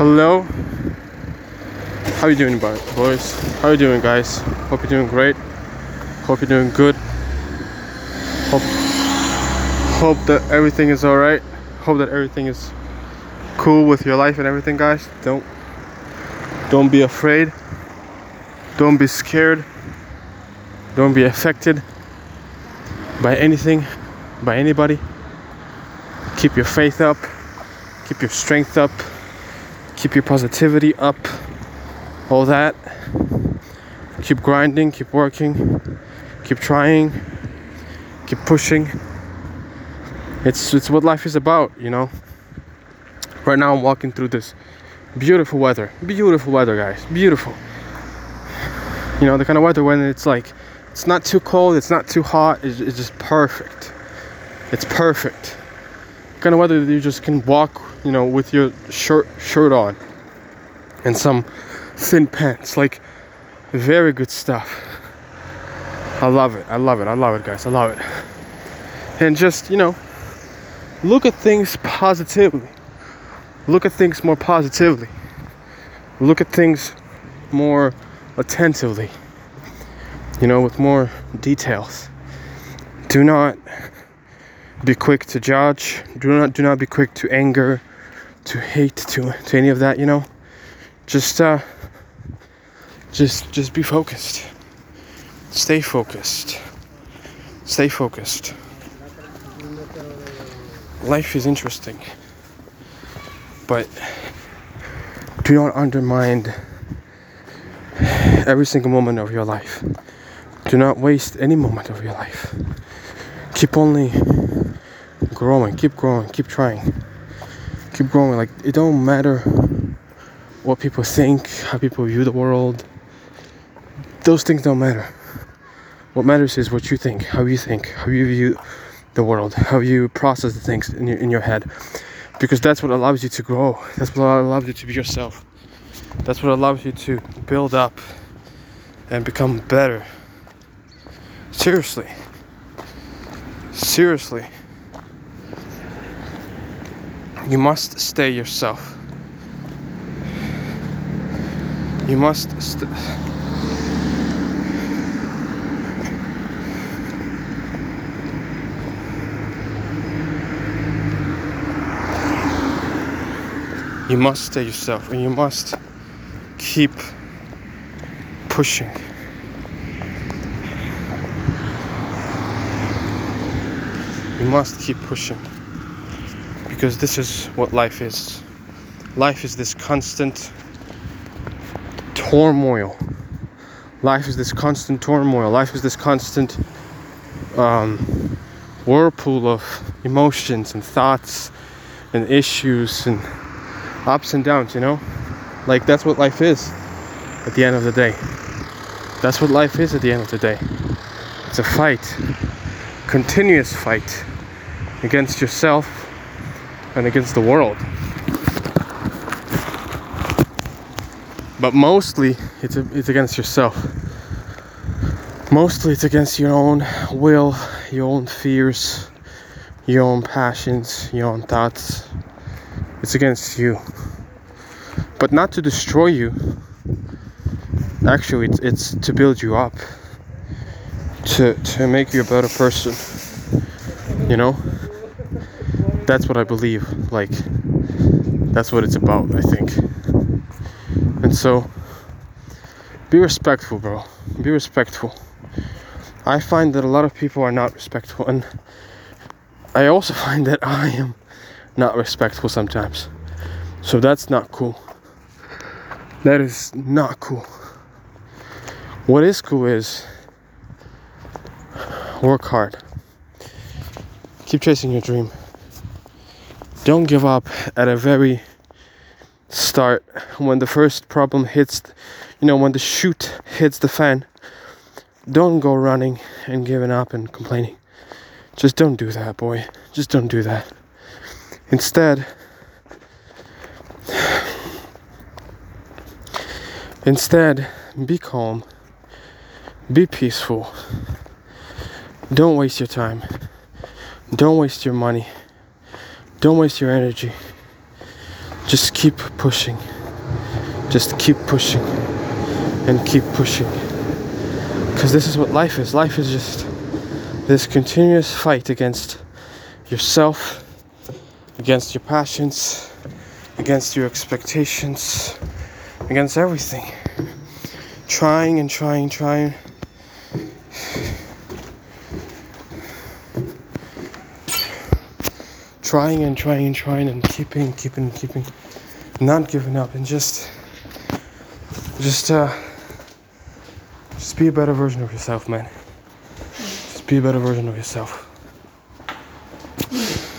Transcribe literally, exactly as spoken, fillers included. Hello, how you doing boys? How you doing guys? Hope you're doing great. Hope you're doing good. Hope, hope that everything is alright. Hope that everything is cool with your life and everything, guys. Don't don't be afraid. Don't be scared. Don't be affected by anything, by anybody. Keep your faith up. Keep your strength up. Keep your positivity up, all that. Keep grinding, keep working, keep trying, keep pushing. It's it's what life is about, you know. Right now I'm walking through this beautiful weather, beautiful weather, guys, beautiful. You know, the kind of weather when it's like, it's not too cold, it's not too hot, it's, it's just perfect. It's perfect. The kind of weather that you just can walk, you know, with your shirt shirt on and some thin pants. Like, very good stuff. I love it. I love it. I love it, guys. I love it. And just, you know, look at things positively. Look at things more positively. Look at things more attentively. You know, with more details. Do not be quick to judge. Do not do not be quick to anger, to hate, to to any of that, you know. Just uh just just be focused. Stay focused. Stay focused. Life is interesting, but do not undermine every single moment of your life. Do not waste any moment of your life. Keep only growing, keep growing, keep trying, keep growing. Like, it don't matter what people think, how people view the world. Those things don't matter. What matters is what you think, how you think, how you view the world, how you process the things in your, in your head. Because that's what allows you to grow. That's what allows you to be yourself. That's what allows you to build up and become better. Seriously. Seriously. You must stay yourself. You must st- You must stay yourself, and you must keep pushing. You must keep pushing, because this is what life is. Life is this constant turmoil. Life is this constant turmoil. Life is this constant um, whirlpool of emotions and thoughts and issues and ups and downs, you know? Like, that's what life is at the end of the day. That's what life is at the end of the day. It's a fight. Continuous fight against yourself and against the world. But mostly it's a, it's against yourself. Mostly it's against your own will, your own fears, your own passions, your own thoughts. It's against you. But not to destroy you. Actually, it's, it's to build you up. To, to make you a better person. You know? That's what I believe. Like, that's what it's about, I think. And so, be respectful, bro. Be respectful. I find that a lot of people are not respectful. And I also find that I am not respectful sometimes. So that's not cool. That is not cool. What is cool is work hard. Keep chasing your dream. Don't give up at a very start. When the first problem hits, you know, when the shoot hits the fan, don't go running and giving up and complaining. Just don't do that, boy. Just don't do that. Instead, instead, be calm, be peaceful, don't waste your time, don't waste your money, don't waste your energy, just keep pushing, just keep pushing and keep pushing, because this is what life is. Life is just this continuous fight against yourself, against your passions, against your expectations, against everything. Trying and trying, trying. Trying and trying and trying and keeping, keeping, keeping. Not giving up, and just, just, uh, just be a better version of yourself, man. Just be a better version of yourself.